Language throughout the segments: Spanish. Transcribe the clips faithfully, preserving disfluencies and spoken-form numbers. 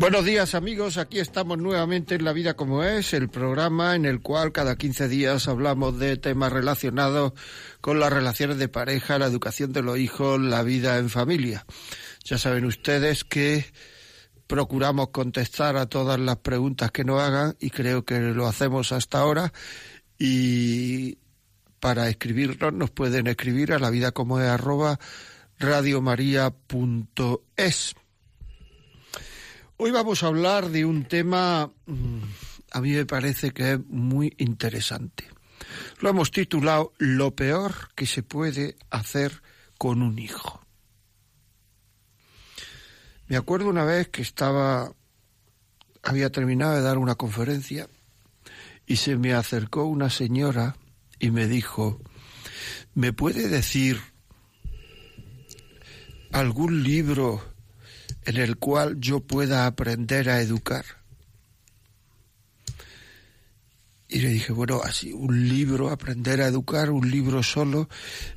Buenos días, amigos, aquí estamos nuevamente en La Vida Como Es, el programa en el cual cada quince días hablamos de temas relacionados con las relaciones de pareja, la educación de los hijos, la vida en familia. Ya saben ustedes que procuramos contestar a todas las preguntas que nos hagan y creo que lo hacemos hasta ahora. Y para escribirnos nos pueden escribir a la vida como es arroba radio maría punto es. Hoy vamos a hablar de un tema, a mí me parece que es muy interesante. Lo hemos titulado Lo peor que se puede hacer con un hijo. Me acuerdo una vez que estaba, había terminado de dar una conferencia y se me acercó una señora y me dijo, ¿me puede decir algún libro en el cual yo pueda aprender a educar? Y le dije, bueno, así, un libro, aprender a educar, un libro solo,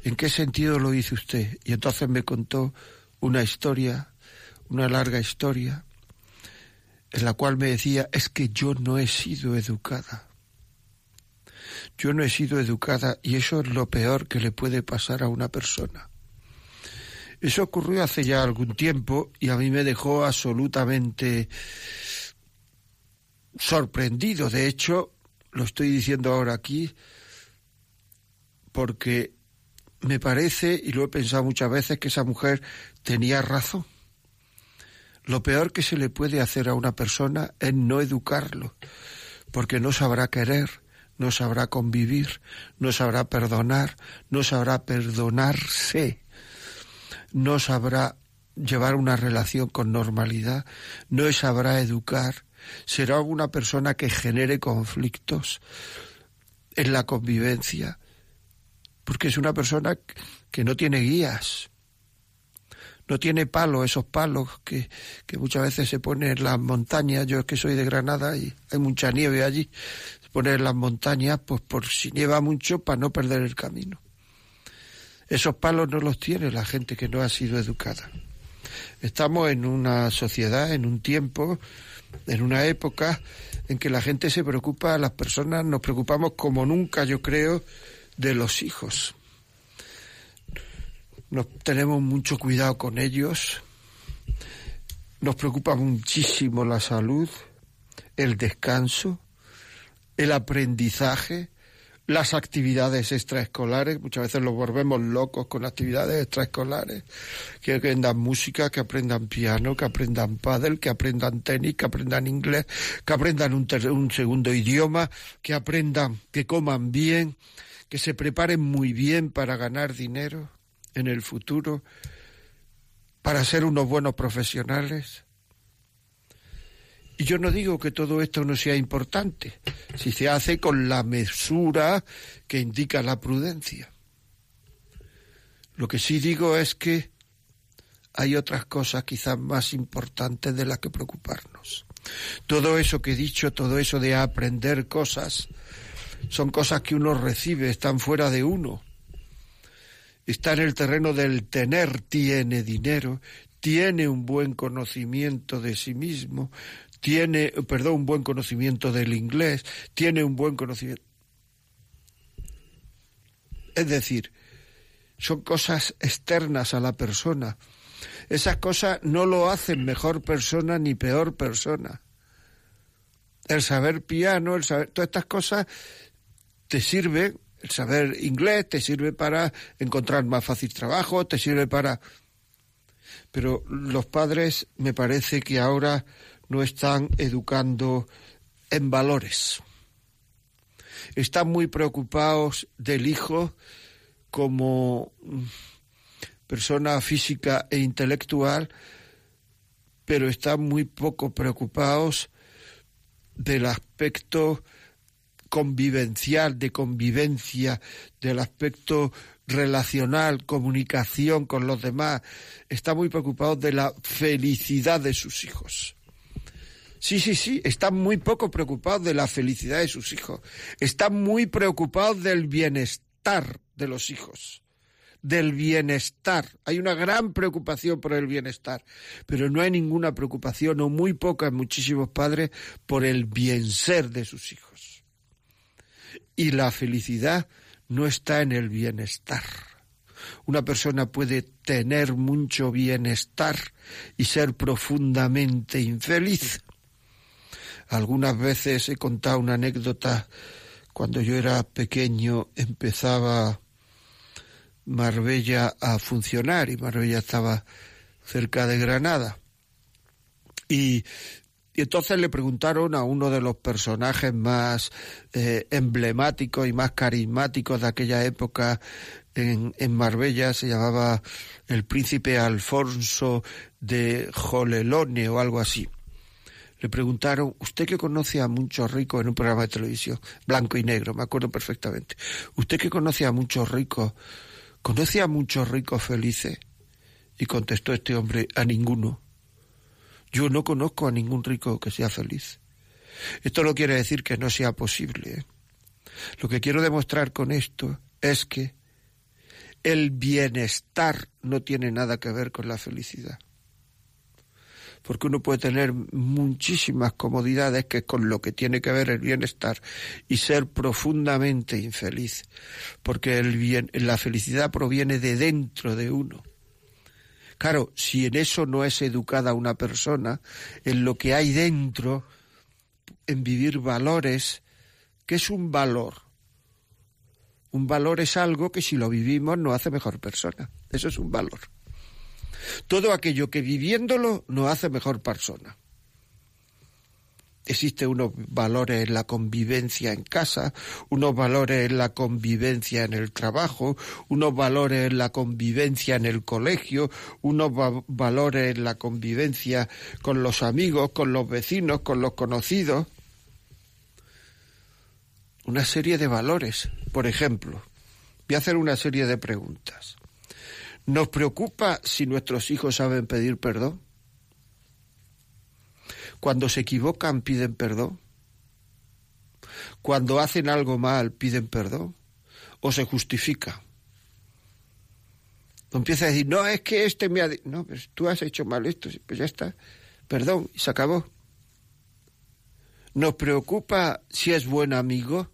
¿en qué sentido lo hizo usted? Y entonces me contó una historia, una larga historia, en la cual me decía, es que yo no he sido educada. Yo no he sido educada y eso es lo peor que le puede pasar a una persona. Eso ocurrió hace ya algún tiempo y a mí me dejó absolutamente sorprendido. De hecho, lo estoy diciendo ahora aquí porque me parece, y lo he pensado muchas veces, que esa mujer tenía razón. Lo peor que se le puede hacer a una persona es no educarlo, porque no sabrá querer, no sabrá convivir, no sabrá perdonar, no sabrá perdonarse. No sabrá llevar una relación con normalidad, no sabrá educar, será una persona que genere conflictos en la convivencia, porque es una persona que no tiene guías, no tiene palos, esos palos que, que muchas veces se ponen en las montañas. Yo es que soy de Granada y hay mucha nieve allí, se ponen en las montañas pues por si nieva mucho para no perder el camino. Esos palos no los tiene la gente que no ha sido educada. Estamos en una sociedad, en un tiempo, en una época en que la gente se preocupa, las personas nos preocupamos como nunca, yo creo, de los hijos. Nos tenemos mucho cuidado con ellos, nos preocupa muchísimo la salud, el descanso, el aprendizaje, las actividades extraescolares. Muchas veces los volvemos locos con actividades extraescolares, que aprendan música, que aprendan piano, que aprendan pádel, que aprendan tenis, que aprendan inglés, que aprendan un, ter- un segundo idioma, que aprendan, que coman bien, que se preparen muy bien para ganar dinero en el futuro, para ser unos buenos profesionales. Y yo no digo que todo esto no sea importante, si se hace con la mesura que indica la prudencia. Lo que sí digo es que hay otras cosas quizás más importantes de las que preocuparnos. Todo eso que he dicho, todo eso de aprender cosas, son cosas que uno recibe, están fuera de uno. Está en el terreno del tener, tiene dinero, tiene un buen conocimiento de sí mismo, tiene, perdón, un buen conocimiento del inglés, tiene un buen conocimiento. Es decir, son cosas externas a la persona. Esas cosas no lo hacen mejor persona ni peor persona. El saber piano, el saber, todas estas cosas te sirven, el saber inglés te sirve para encontrar más fácil trabajo, te sirve para... Pero los padres me parece que ahora no están educando en valores. Están muy preocupados del hijo como persona física e intelectual, pero están muy poco preocupados del aspecto convivencial, de convivencia, del aspecto relacional, comunicación con los demás, está muy preocupado de la felicidad de sus hijos. Sí, sí, sí, están muy poco preocupados de la felicidad de sus hijos. Están muy preocupados del bienestar de los hijos. Del bienestar. Hay una gran preocupación por el bienestar. Pero no hay ninguna preocupación, o muy poca en muchísimos padres, por el bien ser de sus hijos. Y la felicidad no está en el bienestar. Una persona puede tener mucho bienestar y ser profundamente infeliz. Algunas veces he contado una anécdota. Cuando yo era pequeño empezaba Marbella a funcionar, y Marbella estaba cerca de Granada. Y, y entonces le preguntaron a uno de los personajes más eh, emblemáticos y más carismáticos de aquella época en, en Marbella, se llamaba el Príncipe Alfonso de Hohenlohe o algo así. Le preguntaron, usted que conoce a muchos ricos, en un programa de televisión, blanco y negro, me acuerdo perfectamente, usted que conoce a muchos ricos, ¿conoce a muchos ricos felices? Y contestó este hombre, a ninguno. Yo no conozco a ningún rico que sea feliz. Esto no quiere decir que no sea posible, ¿eh? Lo que quiero demostrar con esto es que el bienestar no tiene nada que ver con la felicidad. Porque uno puede tener muchísimas comodidades, que es con lo que tiene que ver el bienestar, y ser profundamente infeliz, porque el bien, la felicidad proviene de dentro de uno. Claro, si en eso no es educada una persona, en lo que hay dentro, en vivir valores, ¿qué es un valor? Un valor es algo que si lo vivimos nos hace mejor persona. Eso es un valor. Todo aquello que viviéndolo nos hace mejor persona. Existen unos valores en la convivencia en casa, unos valores en la convivencia en el trabajo, unos valores en la convivencia en el colegio, unos va- valores en la convivencia con los amigos, con los vecinos, con los conocidos. Una serie de valores. Por ejemplo, voy a hacer una serie de preguntas. ¿Nos preocupa si nuestros hijos saben pedir perdón? Cuando se equivocan, piden perdón. Cuando hacen algo mal, piden perdón. O se justifica. No empieza a decir, no, es que este me ha... No, pues tú has hecho mal esto, pues ya está. Perdón, y se acabó. ¿Nos preocupa si es buen amigo?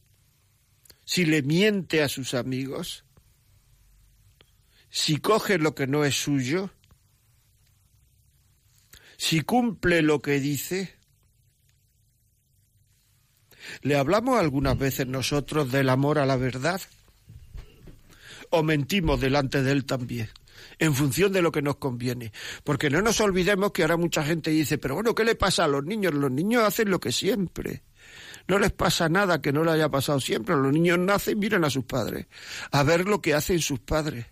¿Si le miente a sus amigos? Si coge lo que no es suyo, si cumple lo que dice. ¿Le hablamos algunas veces nosotros del amor a la verdad? ¿O mentimos delante de él también, en función de lo que nos conviene? Porque no nos olvidemos que ahora mucha gente dice, pero bueno, ¿qué le pasa a los niños? Los niños hacen lo que siempre. No les pasa nada que no le haya pasado siempre. Los niños nacen, miran a sus padres, a ver lo que hacen sus padres.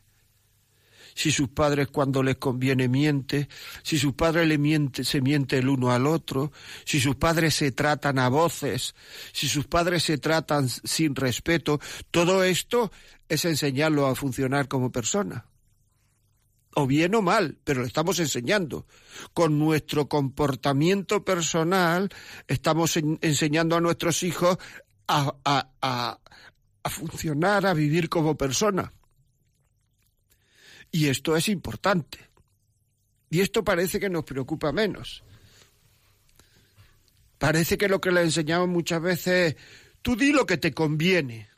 Si sus padres cuando les conviene mienten, si sus padres le mienten, se mienten el uno al otro, si sus padres se tratan a voces, si sus padres se tratan sin respeto, todo esto es enseñarlo a funcionar como persona. O bien o mal, pero lo estamos enseñando. Con nuestro comportamiento personal estamos en, enseñando a nuestros hijos a, a, a, a funcionar, a vivir como persona. Y esto es importante. Y esto parece que nos preocupa menos. Parece que lo que le enseñamos muchas veces es, tú di lo que te conviene.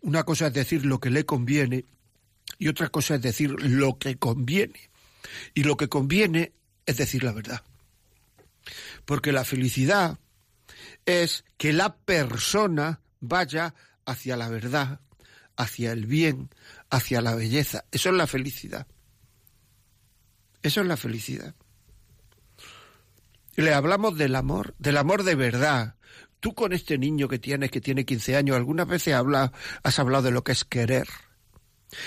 Una cosa es decir lo que le conviene y otra cosa es decir lo que conviene. Y lo que conviene es decir la verdad. Porque la felicidad es que la persona vaya hacia la verdad, hacia el bien, hacia la belleza. Eso es la felicidad. Eso es la felicidad. Le hablamos del amor, del amor de verdad. Tú con este niño que tienes, que tiene quince años, algunas veces habla, has hablado de lo que es querer.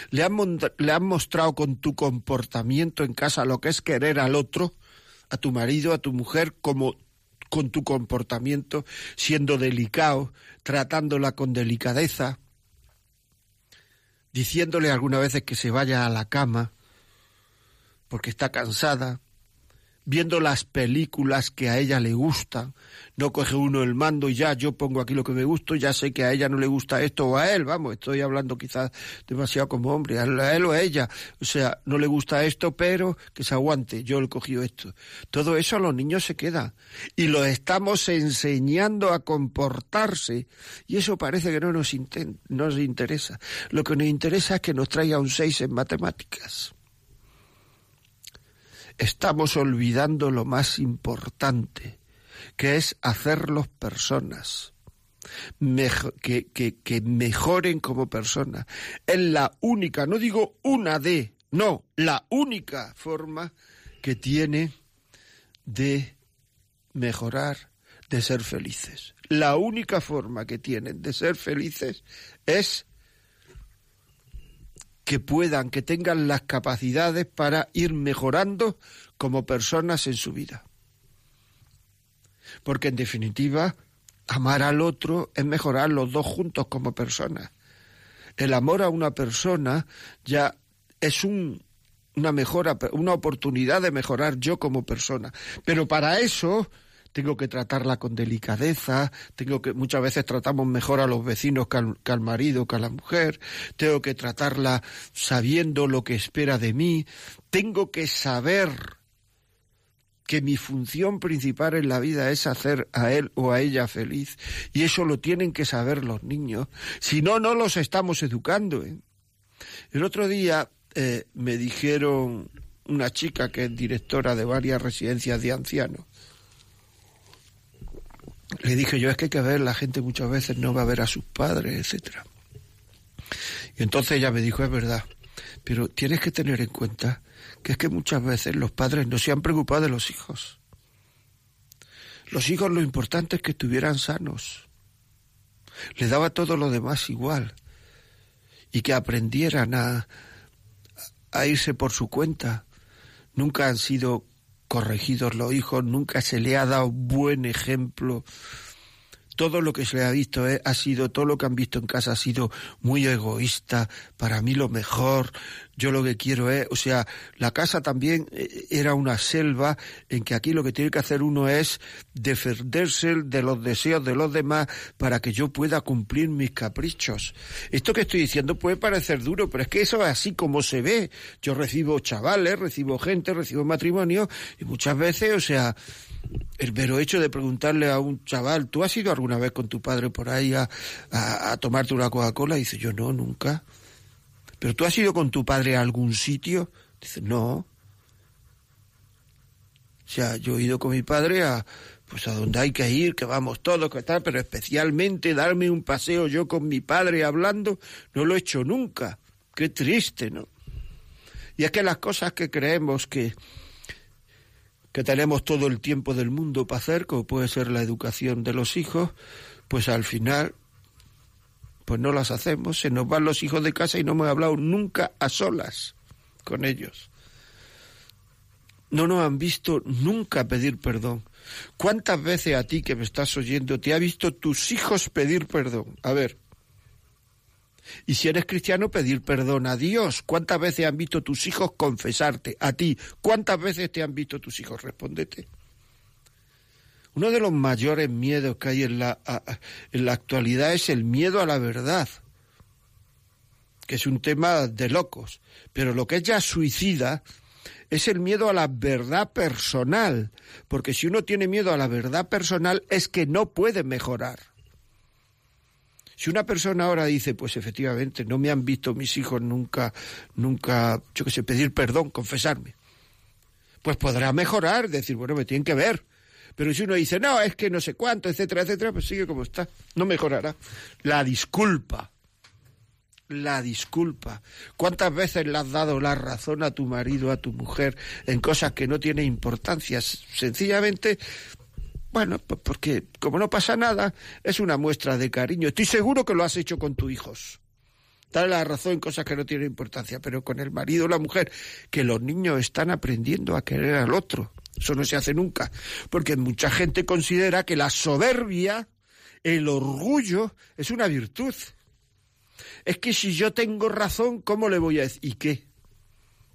¿Le has, le has mostrado con tu comportamiento en casa lo que es querer al otro, a tu marido, a tu mujer, como con tu comportamiento, siendo delicado, tratándola con delicadeza, diciéndole algunas veces que se vaya a la cama porque está cansada, viendo las películas que a ella le gustan. No coge uno el mando y ya, yo pongo aquí lo que me gusta, ya sé que a ella no le gusta esto o a él, vamos, estoy hablando quizás demasiado como hombre, a él o a ella, o sea, no le gusta esto, pero que se aguante, yo le he cogido esto. Todo eso a los niños se queda, y los estamos enseñando a comportarse, y eso parece que no nos, inten- nos interesa. Lo que nos interesa es que nos traiga un seis en matemáticas. Estamos olvidando lo más importante, que es hacerlos personas, mejor, que, que, que mejoren como personas. Es la única, no digo una de, no, la única forma que tiene de mejorar, de ser felices. La única forma que tienen de ser felices es que puedan, que tengan las capacidades para ir mejorando como personas en su vida. Porque en definitiva, amar al otro es mejorar los dos juntos como personas. El amor a una persona ya es un, una mejora, una oportunidad de mejorar yo como persona. Pero para eso tengo que tratarla con delicadeza, tengo que muchas veces tratamos mejor a los vecinos que al, que al marido, que a la mujer, tengo que tratarla sabiendo lo que espera de mí, tengo que saber que mi función principal en la vida es hacer a él o a ella feliz, y eso lo tienen que saber los niños, si no, no los estamos educando, ¿eh? El otro día eh, me dijeron una chica que es directora de varias residencias de ancianos. Le dije yo, es que hay que ver, la gente muchas veces no va a ver a sus padres, etcétera. Y entonces ella me dijo, es verdad, pero tienes que tener en cuenta que es que muchas veces los padres no se han preocupado de los hijos. Los hijos lo importante es que estuvieran sanos. Les daba todo lo demás igual. Y que aprendieran a, a irse por su cuenta. Nunca han sido corregidos los hijos, nunca se le ha dado buen ejemplo. Todo lo que se le ha visto eh, ha sido, todo lo que han visto en casa ha sido muy egoísta, para mí lo mejor, yo lo que quiero es, o sea, la casa también era una selva en que aquí lo que tiene que hacer uno es defenderse de los deseos de los demás para que yo pueda cumplir mis caprichos. Esto que estoy diciendo puede parecer duro, pero es que eso es así como se ve. Yo recibo chavales, recibo gente, recibo matrimonios, y muchas veces, o sea, el mero hecho de preguntarle a un chaval, ¿tú has ido alguna vez con tu padre por ahí a, a, a tomarte una Coca-Cola? Y dice, yo no, nunca. ¿Pero tú has ido con tu padre a algún sitio? Dice, no. O sea, yo he ido con mi padre a, pues a donde hay que ir, que vamos todos, que tal, pero especialmente darme un paseo yo con mi padre hablando, no lo he hecho nunca. Qué triste, ¿no? Y es que las cosas que creemos que... que tenemos todo el tiempo del mundo para hacer, como puede ser la educación de los hijos, pues al final pues no las hacemos, se nos van los hijos de casa y no hemos hablado nunca a solas con ellos. No nos han visto nunca pedir perdón. ¿Cuántas veces a ti que me estás oyendo te ha visto tus hijos pedir perdón? A ver. Y si eres cristiano, pedir perdón a Dios. ¿Cuántas veces han visto tus hijos confesarte a ti? ¿Cuántas veces te han visto tus hijos? Respóndete. Uno de los mayores miedos que hay en la, en la actualidad es el miedo a la verdad, que es un tema de locos. Pero lo que es ya suicida es el miedo a la verdad personal, porque si uno tiene miedo a la verdad personal es que no puede mejorar. Si una persona ahora dice, pues efectivamente, no me han visto mis hijos nunca, nunca, yo qué sé, pedir perdón, confesarme, pues podrá mejorar, decir, bueno, me tienen que ver. Pero si uno dice, no, es que no sé cuánto, etcétera, etcétera, pues sigue como está, no mejorará. La disculpa, la disculpa. ¿Cuántas veces le has dado la razón a tu marido, a tu mujer, en cosas que no tienen importancia? Sencillamente... Bueno, porque como no pasa nada, es una muestra de cariño. Estoy seguro que lo has hecho con tus hijos. Dale la razón en cosas que no tienen importancia, pero con el marido o la mujer, que los niños están aprendiendo a querer al otro, Eso no se hace nunca, porque mucha gente considera que la soberbia, el orgullo, es una virtud. Es que si yo tengo razón, ¿cómo le voy a decir? ¿Y qué?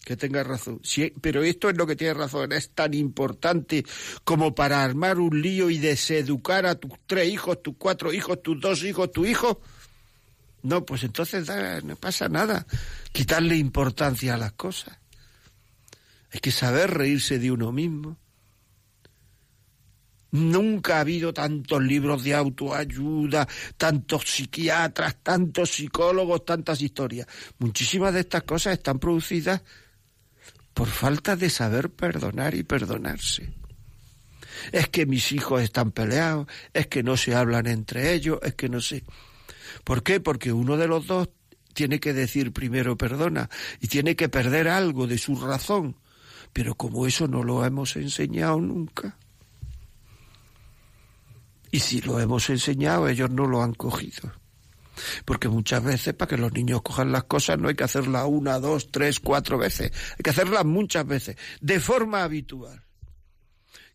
Que tenga razón. Sí, pero esto es lo que tiene razón. Es tan importante como para armar un lío y deseducar a tus tres hijos, tus cuatro hijos, tus dos hijos, tu hijo. No, pues entonces da, no pasa nada. Quitarle importancia a las cosas. Hay que saber reírse de uno mismo. Nunca ha habido tantos libros de autoayuda, tantos psiquiatras, tantos psicólogos, tantas historias. Muchísimas de estas cosas están producidas por falta de saber perdonar y perdonarse. Es que mis hijos están peleados, es que no se hablan entre ellos, es que no sé. ¿Por qué? Porque uno de los dos tiene que decir primero perdona y tiene que perder algo de su razón. Pero como eso no lo hemos enseñado nunca. Y si lo hemos enseñado, ellos no lo han cogido. Porque muchas veces, para que los niños cojan las cosas, no hay que hacerlas una, dos, tres, cuatro veces. Hay que hacerlas muchas veces, de forma habitual.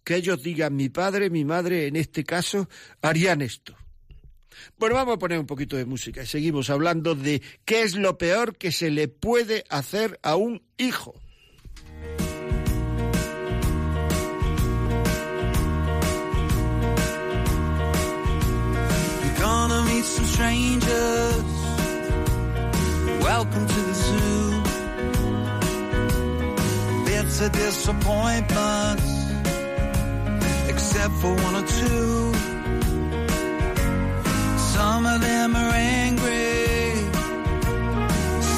Que ellos digan, mi padre, mi madre, en este caso, harían esto. Bueno, vamos a poner un poquito de música y seguimos hablando de qué es lo peor que se le puede hacer a un hijo. Gonna meet some strangers, welcome to the zoo. Bits of disappointments, except for one or two. Some of them are angry,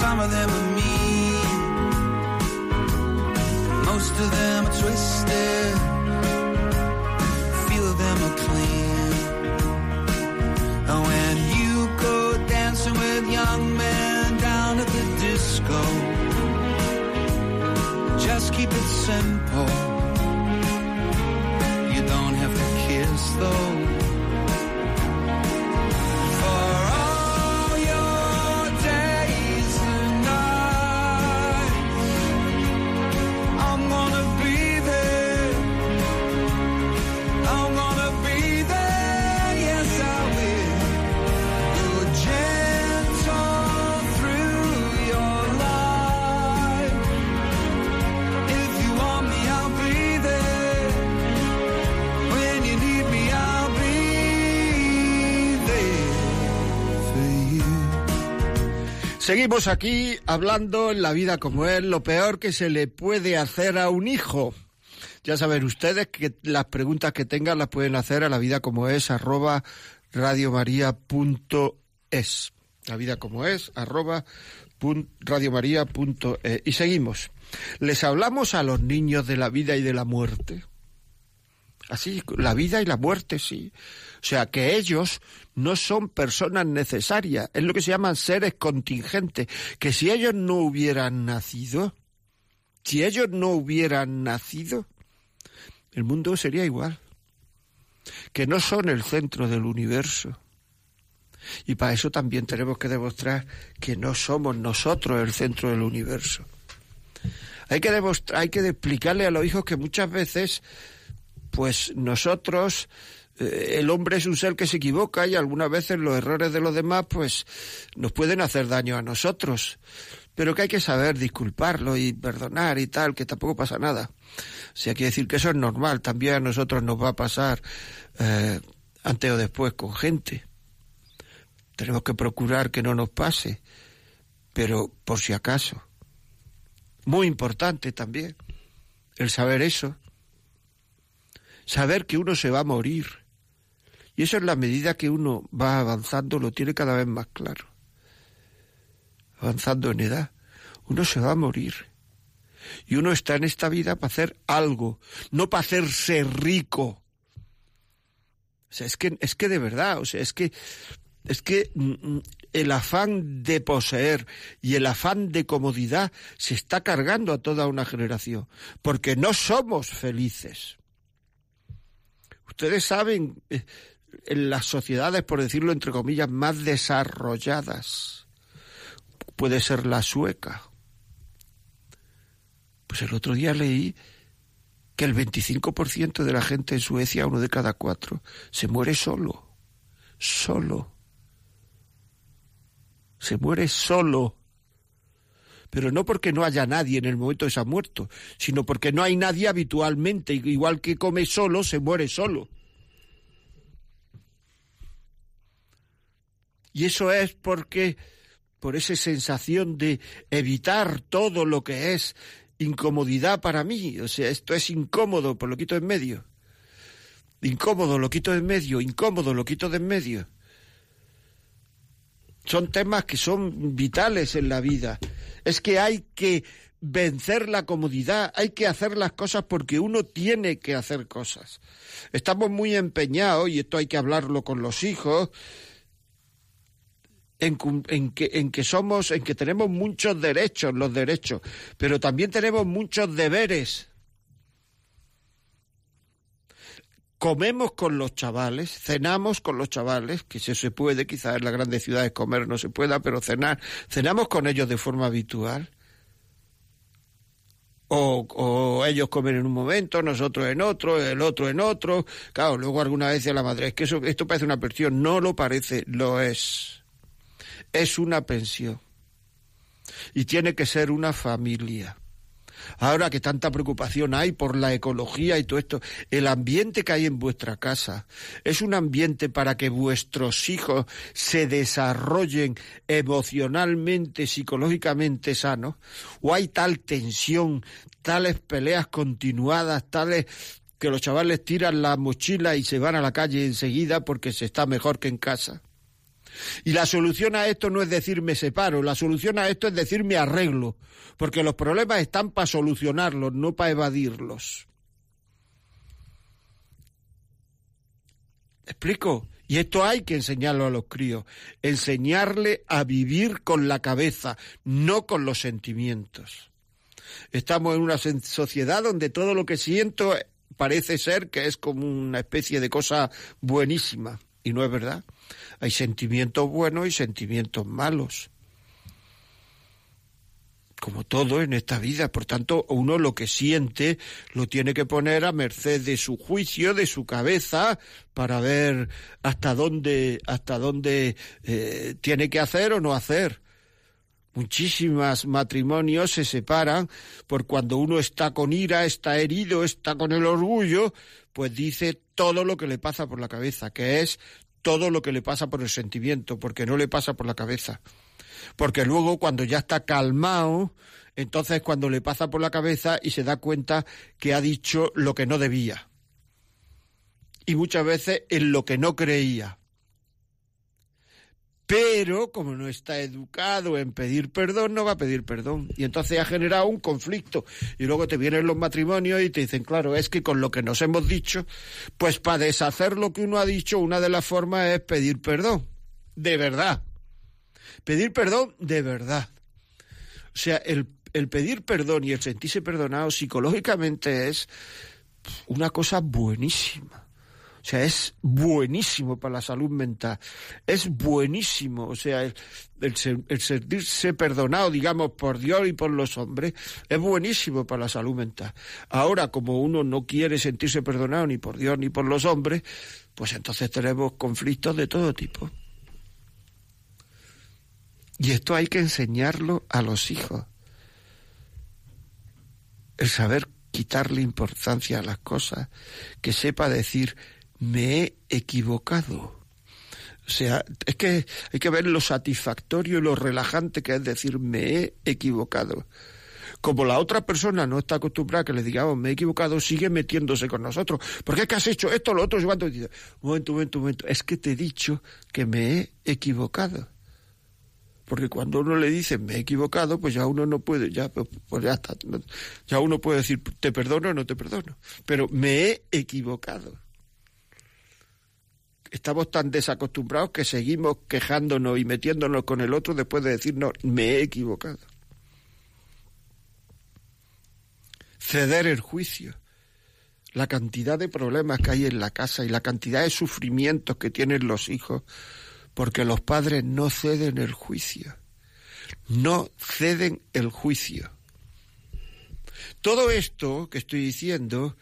some of them are mean. Most of them are twisted, few of them are clean. When you go dancing with young men down at the disco, just keep it simple. You don't have to kiss though. For all your days and nights, I'm gonna be there. I'm gonna be there. Seguimos aquí hablando en La Vida Como Es, lo peor que se le puede hacer a un hijo. Ya saben ustedes que las preguntas que tengan las pueden hacer a lavidacomoes arroba radiomaria.es. lavidacomoes arroba radiomaria.es. Y seguimos. Les hablamos a los niños de la vida y de la muerte. Así, la vida y la muerte, sí. O sea, que ellos no son personas necesarias. Es lo que se llaman seres contingentes. Que si ellos no hubieran nacido, si ellos no hubieran nacido, el mundo sería igual. Que no son el centro del universo. Y para eso también tenemos que demostrar que no somos nosotros el centro del universo. Hay que demostrar, hay que explicarle a los hijos que muchas veces... Pues nosotros, eh, el hombre es un ser que se equivoca y algunas veces los errores de los demás pues nos pueden hacer daño a nosotros. Pero que hay que saber disculparlo y perdonar y tal, que tampoco pasa nada. O sea, quiere decir que eso es normal, también a nosotros nos va a pasar eh, antes o después con gente. Tenemos que procurar que no nos pase, pero por si acaso. Muy importante también el saber eso. Saber que uno se va a morir. Y eso en la medida que uno va avanzando lo tiene cada vez más claro. Avanzando en edad. Uno se va a morir. Y uno está en esta vida para hacer algo, no para hacerse rico. O sea, es que, es que de verdad, o sea, es que, es que el afán de poseer y el afán de comodidad se está cargando a toda una generación. Porque no somos felices. Ustedes saben, en las sociedades, por decirlo entre comillas, más desarrolladas, puede ser la sueca. Pues el otro día leí que el veinticinco por ciento de la gente en Suecia, uno de cada cuatro, se muere solo, solo. Se muere solo. Pero no porque no haya nadie en el momento de esa muerte, sino porque no hay nadie habitualmente. Igual que come solo, se muere solo. Y eso es porque, por esa sensación de evitar todo lo que es incomodidad para mí. O sea, esto es incómodo, pues lo quito de en medio. Incómodo, lo quito de en medio. Incómodo, lo quito de en medio. Son temas que son vitales en la vida. Es que hay que vencer la comodidad, hay que hacer las cosas porque uno tiene que hacer cosas. Estamos muy empeñados, y esto hay que hablarlo con los hijos, en, en, que, en que somos, en que tenemos muchos derechos, los derechos, pero también tenemos muchos deberes. Comemos con los chavales, cenamos con los chavales, que si se puede, quizás en las grandes ciudades comer no se pueda, pero cenar, cenamos con ellos de forma habitual. O, o ellos comen en un momento, nosotros en otro, el otro en otro. Claro, luego alguna vez a la madre, es que eso, esto parece una pensión. No lo parece, lo es. Es una pensión. Y tiene que ser una familia. Ahora que tanta preocupación hay por la ecología y todo esto, el ambiente que hay en vuestra casa es un ambiente para que vuestros hijos se desarrollen emocionalmente, psicológicamente sanos, o hay tal tensión, tales peleas continuadas, tales que los chavales tiran la mochila y se van a la calle enseguida porque se está mejor que en casa. Y la solución a esto no es decir me separo, la solución a esto es decir me arreglo, porque los problemas están para solucionarlos, no para evadirlos. ¿Me explico? Y esto hay que enseñarlo a los críos, enseñarle a vivir con la cabeza, no con los sentimientos. Estamos en una sociedad donde todo lo que siento parece ser que es como una especie de cosa buenísima, y no es verdad. Hay sentimientos buenos y sentimientos malos, como todo en esta vida. Por tanto, uno lo que siente lo tiene que poner a merced de su juicio, de su cabeza, para ver hasta dónde, hasta dónde eh, tiene que hacer o no hacer. Muchísimos matrimonios se separan por cuando uno está con ira, está herido, está con el orgullo, pues dice todo lo que le pasa por la cabeza, que es todo lo que le pasa por el sentimiento, porque no le pasa por la cabeza. Porque luego, cuando ya está calmado, entonces cuando le pasa por la cabeza y se da cuenta que ha dicho lo que no debía. Y muchas veces en lo que no creía. Pero, como no está educado en pedir perdón, no va a pedir perdón. Y entonces ha generado un conflicto. Y luego te vienen los matrimonios y te dicen, claro, es que con lo que nos hemos dicho, pues para deshacer lo que uno ha dicho, una de las formas es pedir perdón. De verdad. Pedir perdón de verdad. O sea, el, el pedir perdón y el sentirse perdonado psicológicamente es una cosa buenísima. O sea, es buenísimo para la salud mental, es buenísimo, o sea, el, el, el sentirse perdonado, digamos, por Dios y por los hombres, es buenísimo para la salud mental. Ahora, como uno no quiere sentirse perdonado ni por Dios ni por los hombres, pues entonces tenemos conflictos de todo tipo. Y esto hay que enseñarlo a los hijos. El saber quitarle importancia a las cosas, que sepa decir, me he equivocado. O sea, es que hay que ver lo satisfactorio y lo relajante que es decir, me he equivocado. Como la otra persona no está acostumbrada a que le digamos, me he equivocado, sigue metiéndose con nosotros. ¿Por qué es que has hecho esto, lo otro? Un momento, un momento, un momento. Es que te he dicho que me he equivocado. Porque cuando uno le dice, me he equivocado, pues ya uno no puede, ya, pues ya está. Ya uno puede decir, te perdono o no te perdono. Pero me he equivocado. Estamos tan desacostumbrados que seguimos quejándonos y metiéndonos con el otro después de decirnos, me he equivocado. Ceder el juicio. La cantidad de problemas que hay en la casa y la cantidad de sufrimientos que tienen los hijos, porque los padres no ceden el juicio. No ceden el juicio. Todo esto que estoy diciendo,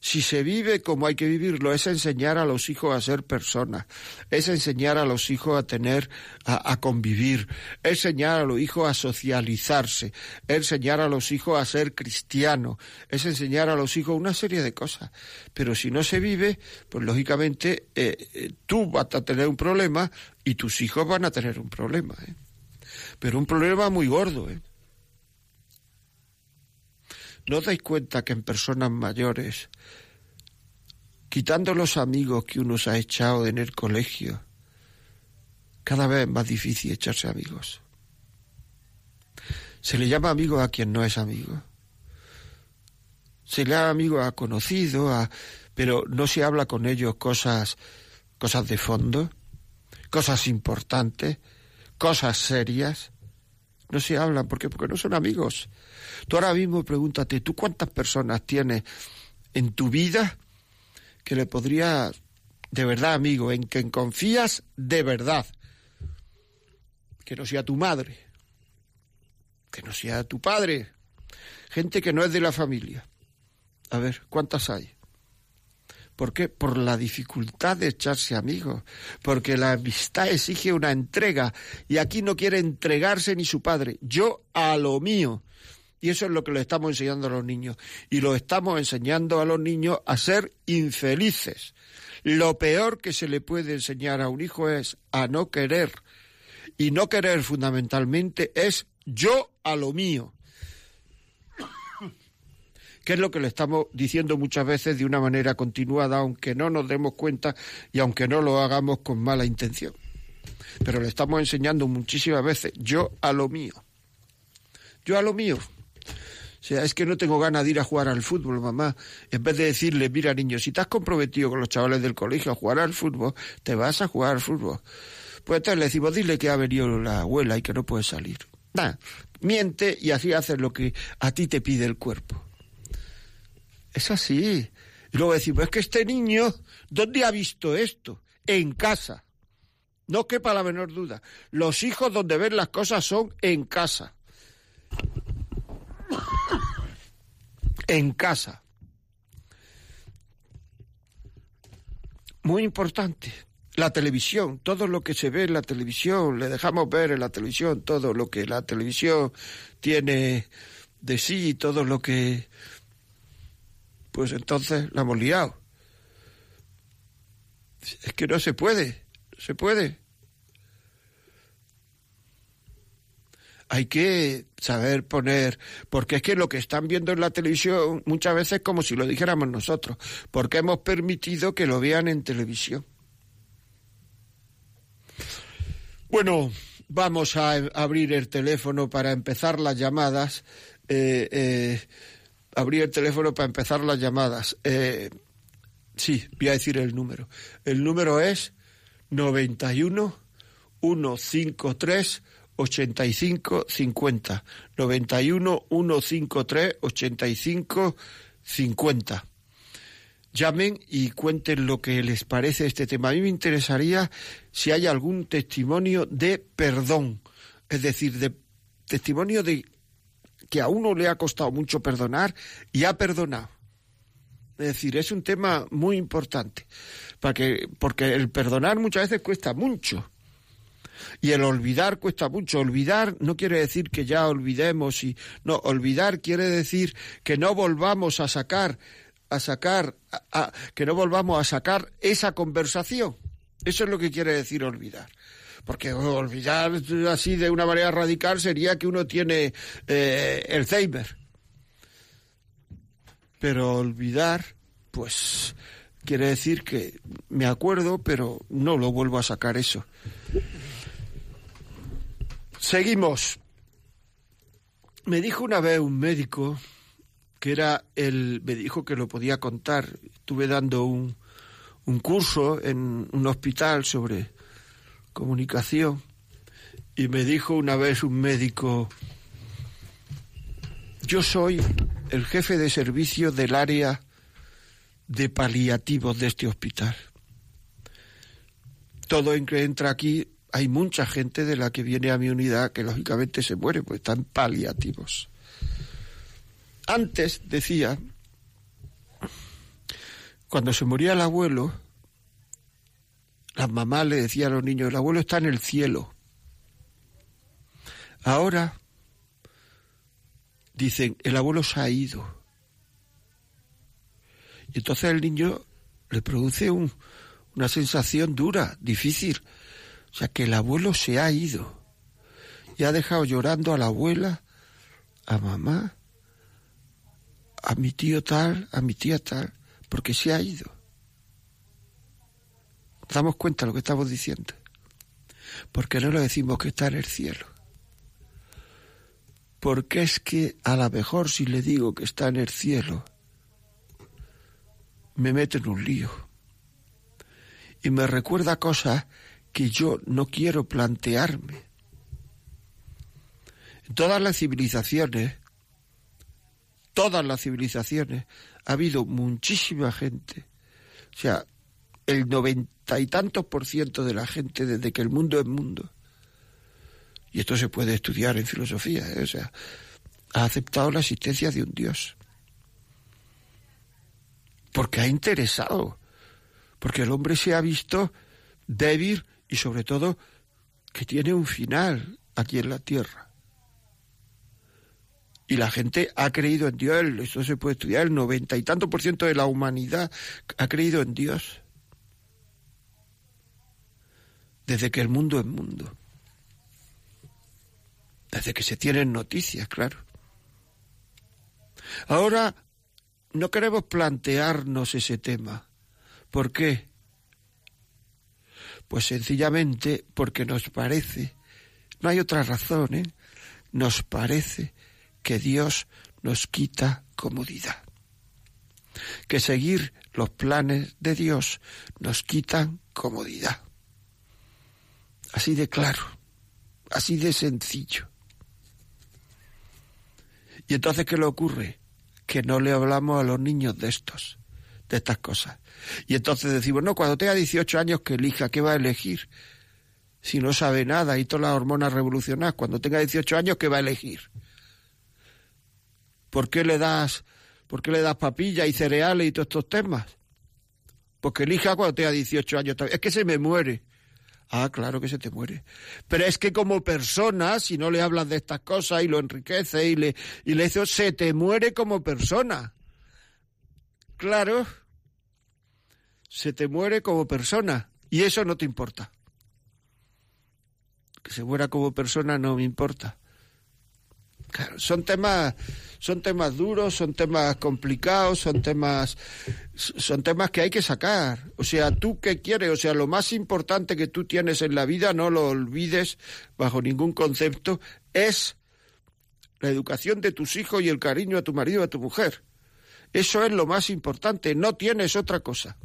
si se vive como hay que vivirlo, es enseñar a los hijos a ser personas, es enseñar a los hijos a tener, a, a convivir, es enseñar a los hijos a socializarse, es enseñar a los hijos a ser cristianos, es enseñar a los hijos una serie de cosas. Pero si no se vive, pues lógicamente eh, eh, tú vas a tener un problema y tus hijos van a tener un problema, ¿eh? Pero un problema muy gordo, ¿eh? ¿No os dais cuenta que en personas mayores, quitando los amigos que uno se ha echado en el colegio, cada vez es más difícil echarse amigos? Se le llama amigo a quien no es amigo. Se le llama amigo a conocidos, a... pero no se habla con ellos cosas, cosas de fondo, cosas importantes, cosas serias. No se hablan, ¿por qué? Porque no son amigos. Tú ahora mismo pregúntate, ¿tú cuántas personas tienes en tu vida que le podrías, de verdad amigo, en quien confías de verdad? Que no sea tu madre, que no sea tu padre, gente que no es de la familia. A ver, ¿cuántas hay? ¿Por qué? Por la dificultad de echarse amigos, porque la amistad exige una entrega, y aquí no quiere entregarse ni su padre, yo a lo mío. Y eso es lo que le estamos enseñando a los niños, y lo estamos enseñando a los niños a ser infelices. Lo peor que se le puede enseñar a un hijo es a no querer, y no querer fundamentalmente es yo a lo mío, que es lo que le estamos diciendo muchas veces de una manera continuada, aunque no nos demos cuenta y aunque no lo hagamos con mala intención. Pero le estamos enseñando muchísimas veces, yo a lo mío. Yo a lo mío. O sea, es que no tengo ganas de ir a jugar al fútbol, mamá. En vez de decirle, mira niño, si te has comprometido con los chavales del colegio a jugar al fútbol, te vas a jugar al fútbol. Pues entonces le decimos, dile que ha venido la abuela y que no puede salir. Nada, miente y así haces lo que a ti te pide el cuerpo. Es así. Y luego decimos, es que este niño, ¿dónde ha visto esto? En casa. No quepa la menor duda. Los hijos donde ven las cosas son en casa. En casa. Muy importante. La televisión, todo lo que se ve en la televisión, le dejamos ver en la televisión, todo lo que la televisión tiene de sí, todo lo que... pues entonces la hemos liado. Es que no se puede, no se puede. Hay que saber poner, porque es que lo que están viendo en la televisión muchas veces es como si lo dijéramos nosotros, porque hemos permitido que lo vean en televisión. Bueno, vamos a abrir el teléfono para empezar las llamadas. Eh... eh Abrí el teléfono para empezar las llamadas. Eh, sí, voy a decir el número. El número es noventa y uno, uno cincuenta y tres, ochenta y cinco cincuenta. noventa y uno, uno cincuenta y tres, ochenta y cinco cincuenta. Llamen y cuenten lo que les parece este tema. A mí me interesaría si hay algún testimonio de perdón. Es decir, de testimonio de... que a uno le ha costado mucho perdonar y ha perdonado. Es decir, es un tema muy importante, para que, porque el perdonar muchas veces cuesta mucho, y el olvidar cuesta mucho. Olvidar no quiere decir que ya olvidemos, y no, olvidar quiere decir que no volvamos a sacar, a sacar, a, a, que no volvamos a sacar esa conversación. Eso es lo que quiere decir olvidar. Porque olvidar así de una manera radical sería que uno tiene eh, Alzheimer. Pero olvidar, pues, quiere decir que me acuerdo, pero no lo vuelvo a sacar eso. Seguimos. Me dijo una vez un médico que era el... me dijo que lo podía contar. Estuve dando un, un curso en un hospital sobre... comunicación, y me dijo una vez un médico, yo soy el jefe de servicio del área de paliativos de este hospital. Todo en que entra aquí, hay mucha gente de la que viene a mi unidad que lógicamente se muere, pues están paliativos. Antes, decía, cuando se moría el abuelo, las mamás le decían a los niños, el abuelo está en el cielo. Ahora dicen, el abuelo se ha ido. Y entonces el niño le produce un, una sensación dura, difícil. O sea, que el abuelo se ha ido. Y ha dejado llorando a la abuela, a mamá, a mi tío tal, a mi tía tal, porque se ha ido. ¿Nos damos cuenta de lo que estamos diciendo? Porque no le decimos que está en el cielo. Porque es que a lo mejor si le digo que está en el cielo, me meto en un lío. Y me recuerda cosas que yo no quiero plantearme. En todas las civilizaciones, todas las civilizaciones, ha habido muchísima gente. O sea, el noventa y tantos por ciento de la gente desde que el mundo es mundo. Y esto se puede estudiar en filosofía, ¿eh? O sea, ha aceptado la existencia de un Dios. Porque ha interesado. Porque el hombre se ha visto débil y sobre todo que tiene un final aquí en la tierra. Y la gente ha creído en Dios, esto se puede estudiar, el noventa y tanto por ciento de la humanidad ha creído en Dios. Desde que el mundo es mundo. Desde que se tienen noticias, claro. Ahora no queremos plantearnos ese tema. ¿Por qué? Pues sencillamente porque nos parece, no hay otra razón, ¿eh? Nos parece que Dios nos quita comodidad. Que seguir los planes de Dios nos quitan comodidad. Así de claro, así de sencillo. Y entonces, ¿qué le ocurre? Que no le hablamos a los niños de estos, de estas cosas. Y entonces decimos, no, cuando tenga dieciocho años que elija, ¿qué va a elegir? Si no sabe nada y todas las hormonas revolucionadas, cuando tenga dieciocho años, ¿qué va a elegir? ¿Por qué le das, por qué le das papilla y cereales y todos estos temas? Pues que elija cuando tenga dieciocho años. Es que se me muere. Ah, claro que se te muere. Pero es que como persona, si no le hablas de estas cosas y lo enriqueces y le, y le dices, se te muere como persona. Claro, se te muere como persona y eso no te importa. Que se muera como persona no me importa. Claro, son temas, son temas duros, son temas complicados, son temas, son temas que hay que sacar. O sea, tú qué quieres, o sea, lo más importante que tú tienes en la vida, no lo olvides bajo ningún concepto, es la educación de tus hijos y el cariño a tu marido, a tu mujer. Eso es lo más importante, no tienes otra cosa.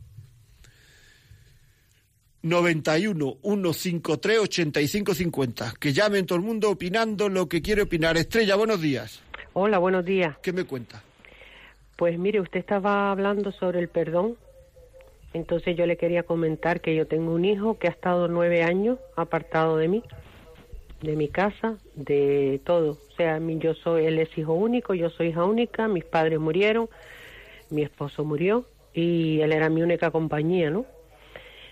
noventa y uno, uno cincuenta y tres, ochenta y cinco cincuenta. Que llamen todo el mundo opinando lo que quiere opinar. Estrella, buenos días. Hola, buenos días. ¿Qué me cuenta? Pues mire, usted estaba hablando sobre el perdón. Entonces yo le quería comentar que yo tengo un hijo que ha estado nueve años apartado de mí, de mi casa, de todo. O sea, yo soy, él es hijo único, yo soy hija única, mis padres murieron, mi esposo murió y él era mi única compañía, ¿no?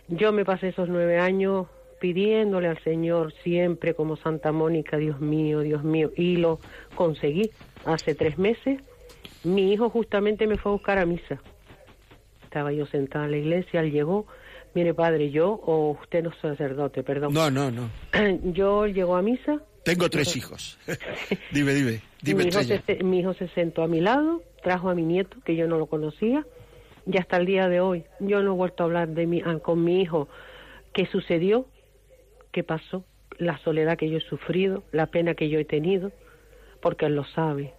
Yo me pasé esos nueve años pidiéndole al Señor siempre como Santa Mónica, Dios mío, Dios mío, y lo conseguí. Hace tres meses, mi hijo justamente me fue a buscar a misa. Estaba yo sentada en la iglesia, él llegó, mire padre, yo, o usted no es sacerdote, perdón. No, no, no. Yo llegó a misa. Tengo tres hijos. dime, dime, dime. Mi hijo, se, mi hijo se sentó a mi lado, trajo a mi nieto, que yo no lo conocía. Y hasta el día de hoy, yo no he vuelto a hablar de mi, con mi hijo, qué sucedió, qué pasó, la soledad que yo he sufrido, la pena que yo he tenido, porque él lo sabe.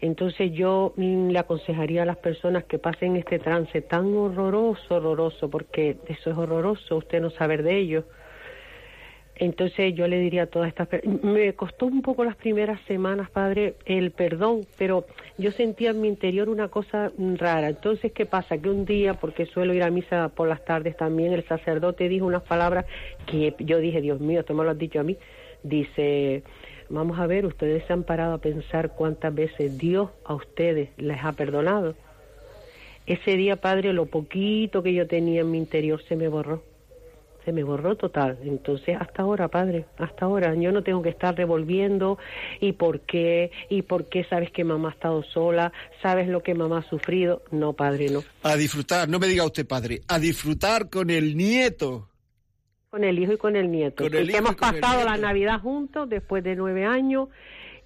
Entonces yo le aconsejaría a las personas que pasen este trance tan horroroso, horroroso, porque eso es horroroso, usted no saber de ello. Entonces yo le diría a todas estas personas, me costó un poco las primeras semanas, padre, el perdón, pero yo sentía en mi interior una cosa rara. Entonces, ¿qué pasa? Que un día, porque suelo ir a misa por las tardes también, el sacerdote dijo unas palabras que yo dije, Dios mío, esto me lo has dicho a mí, dice, Vamos a ver, ustedes se han parado a pensar cuántas veces Dios a ustedes les ha perdonado. Ese día, Padre, lo poquito que yo tenía en mi interior se me borró. Se me borró total. Entonces, hasta ahora, Padre, hasta ahora. Yo no tengo que estar revolviendo y por qué, y por qué sabes que mamá ha estado sola, sabes lo que mamá ha sufrido. No, Padre, no. A disfrutar, no me diga usted, Padre, a disfrutar con el nieto. Con el hijo y con el nieto. Con el hijo y hemos pasado la Navidad juntos después de nueve años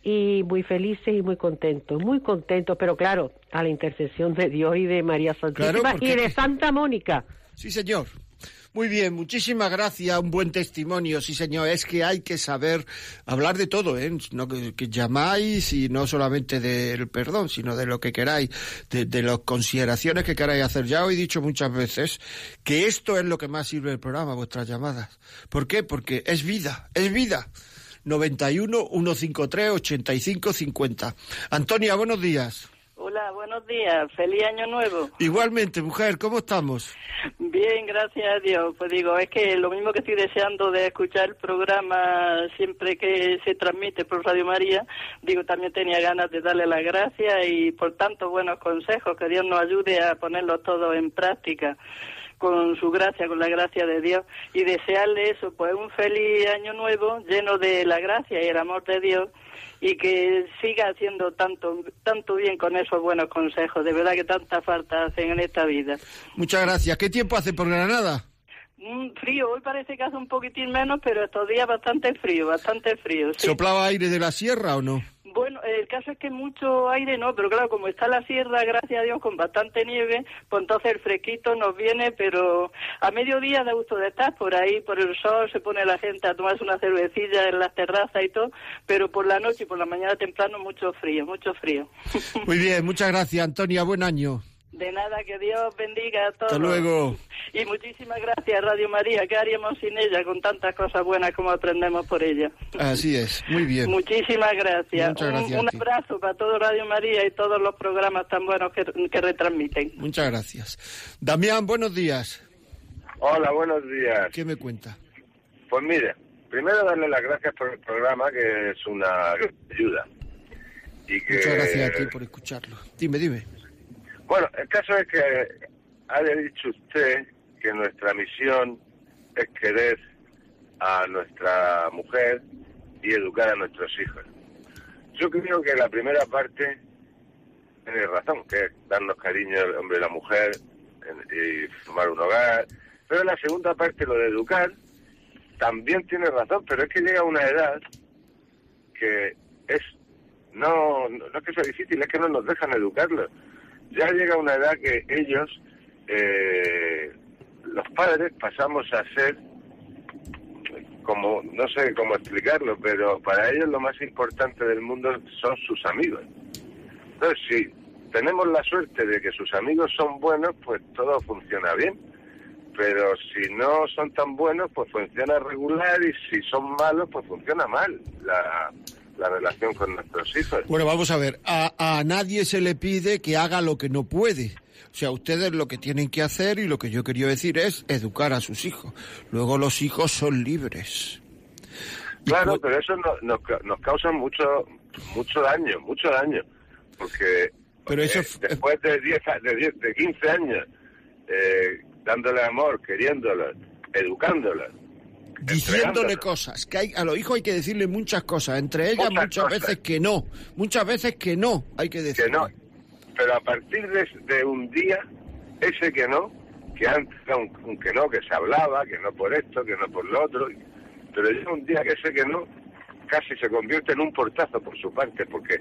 y muy felices y muy contentos, muy contentos, pero claro, a la intercesión de Dios y de María Santísima, claro, porque... y de Santa Mónica. Sí, señor. Muy bien, muchísimas gracias, un buen testimonio, sí señor, es que hay que saber hablar de todo, ¿eh? No, que, que llamáis y no solamente del perdón, sino de lo que queráis, de, de las consideraciones que queráis hacer. Ya os he dicho muchas veces que esto es lo que más sirve el programa, vuestras llamadas. ¿Por qué? Porque es vida, es vida. noventa y uno, uno cincuenta y tres, ochenta y cinco cincuenta. Antonia, buenos días. Hola, buenos días. Feliz Año Nuevo. Igualmente, mujer, ¿cómo estamos? Bien, gracias a Dios. Pues digo, es que lo mismo que estoy deseando de escuchar el programa siempre que se transmite por Radio María, digo, también tenía ganas de darle las gracias y, por tanto, buenos consejos. Que Dios nos ayude a ponerlos todos en práctica con su gracia, con la gracia de Dios. Y desearle eso, pues un feliz Año Nuevo lleno de la gracia y el amor de Dios. Y que siga haciendo tanto tanto bien con esos buenos consejos. De verdad que tanta falta hacen en esta vida. Muchas gracias. ¿Qué tiempo hace por Granada? Mm, frío. Hoy parece que hace un poquitín menos, pero estos días bastante frío, bastante frío. Sí. ¿Soplaba aire de la sierra o no? Bueno, el caso es que mucho aire no, pero claro, como está la sierra, gracias a Dios, con bastante nieve, pues entonces el fresquito nos viene, pero a mediodía da gusto de estar por ahí, por el sol, se pone la gente a tomarse una cervecilla en las terrazas y todo, pero por la noche y por la mañana temprano mucho frío, mucho frío. Muy bien, muchas gracias, Antonia, buen año. De nada, que Dios bendiga a todos. Hasta luego. Y muchísimas gracias, Radio María. ¿Qué haríamos sin ella con tantas cosas buenas como aprendemos por ella? Así es, muy bien. Muchísimas gracias. Muchas gracias. Un, un abrazo para todo Radio María y todos los programas tan buenos que, que retransmiten. Muchas gracias. Damián, buenos días. Hola, buenos días. ¿Qué me cuenta? Pues mire, primero darle las gracias por el programa, que es una ayuda. Y que... Muchas gracias a ti por escucharlo. Dime, dime. Bueno, el caso es que ha dicho usted que nuestra misión es querer a nuestra mujer y educar a nuestros hijos. Yo creo que la primera parte tiene razón, que es darnos cariño al hombre y la mujer y formar un hogar. Pero la segunda parte, lo de educar, también tiene razón, pero es que llega una edad que es no, no es que sea difícil, es que no nos dejan educarlos. Ya llega una edad que ellos, eh, los padres, pasamos a ser, como no sé cómo explicarlo, pero para ellos lo más importante del mundo son sus amigos. Entonces, si tenemos la suerte de que sus amigos son buenos, pues todo funciona bien. Pero si no son tan buenos, pues funciona regular, y si son malos, pues funciona mal la... la relación con nuestros hijos. Bueno, vamos a ver, a, a nadie se le pide que haga lo que no puede. O sea, ustedes lo que tienen que hacer, y lo que yo quería decir, es educar a sus hijos. Luego los hijos son libres. Claro, pues... pero eso no, no, nos causa mucho mucho daño, mucho daño. Porque, pero eso... eh, después de, diez, de, diez, de quince años, eh, dándole amor, queriéndolos, educándolos, diciéndole cosas, que hay, a los hijos hay que decirle muchas cosas, entre ellas muchas, muchas veces que no, muchas veces que no, hay que decir que no, pero a partir de, de un día, ese que no, que antes era un, un que no, que se hablaba, que no por esto, que no por lo otro, pero llega un día que ese que no casi se convierte en un portazo por su parte, porque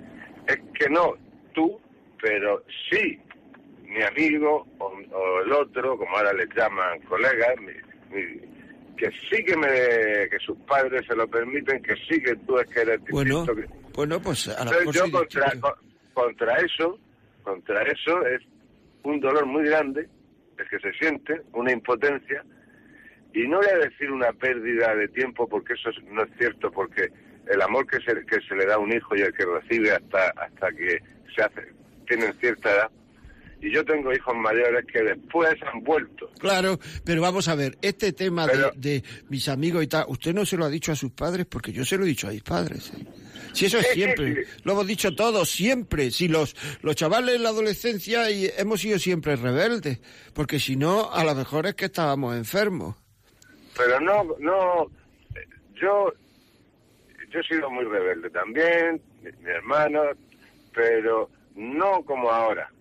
es que no tú, pero sí mi amigo o, o el otro, como ahora les llaman colegas, mi, mi que sí que me que sus padres se lo permiten, que sí que tú es que eres distinto. Bueno, que... bueno pues a la entonces yo contra, con, contra eso, contra eso es un dolor muy grande, es que se siente una impotencia, y no voy a decir una pérdida de tiempo, porque eso no es cierto, porque el amor que se que se le da a un hijo y el que recibe hasta hasta que se hace tienen cierta edad. Y yo tengo hijos mayores que después han vuelto. Claro, pero vamos a ver, este tema pero, de, de mis amigos y tal, usted no se lo ha dicho a sus padres, porque yo se lo he dicho a mis padres. ¿Eh? Si eso es siempre, lo hemos dicho todos, siempre. Si los, los chavales en la adolescencia y hemos sido siempre rebeldes, porque si no, a lo mejor es que estábamos enfermos. Pero no, no, yo, yo he sido muy rebelde también, mi, mi hermano, pero no como ahora.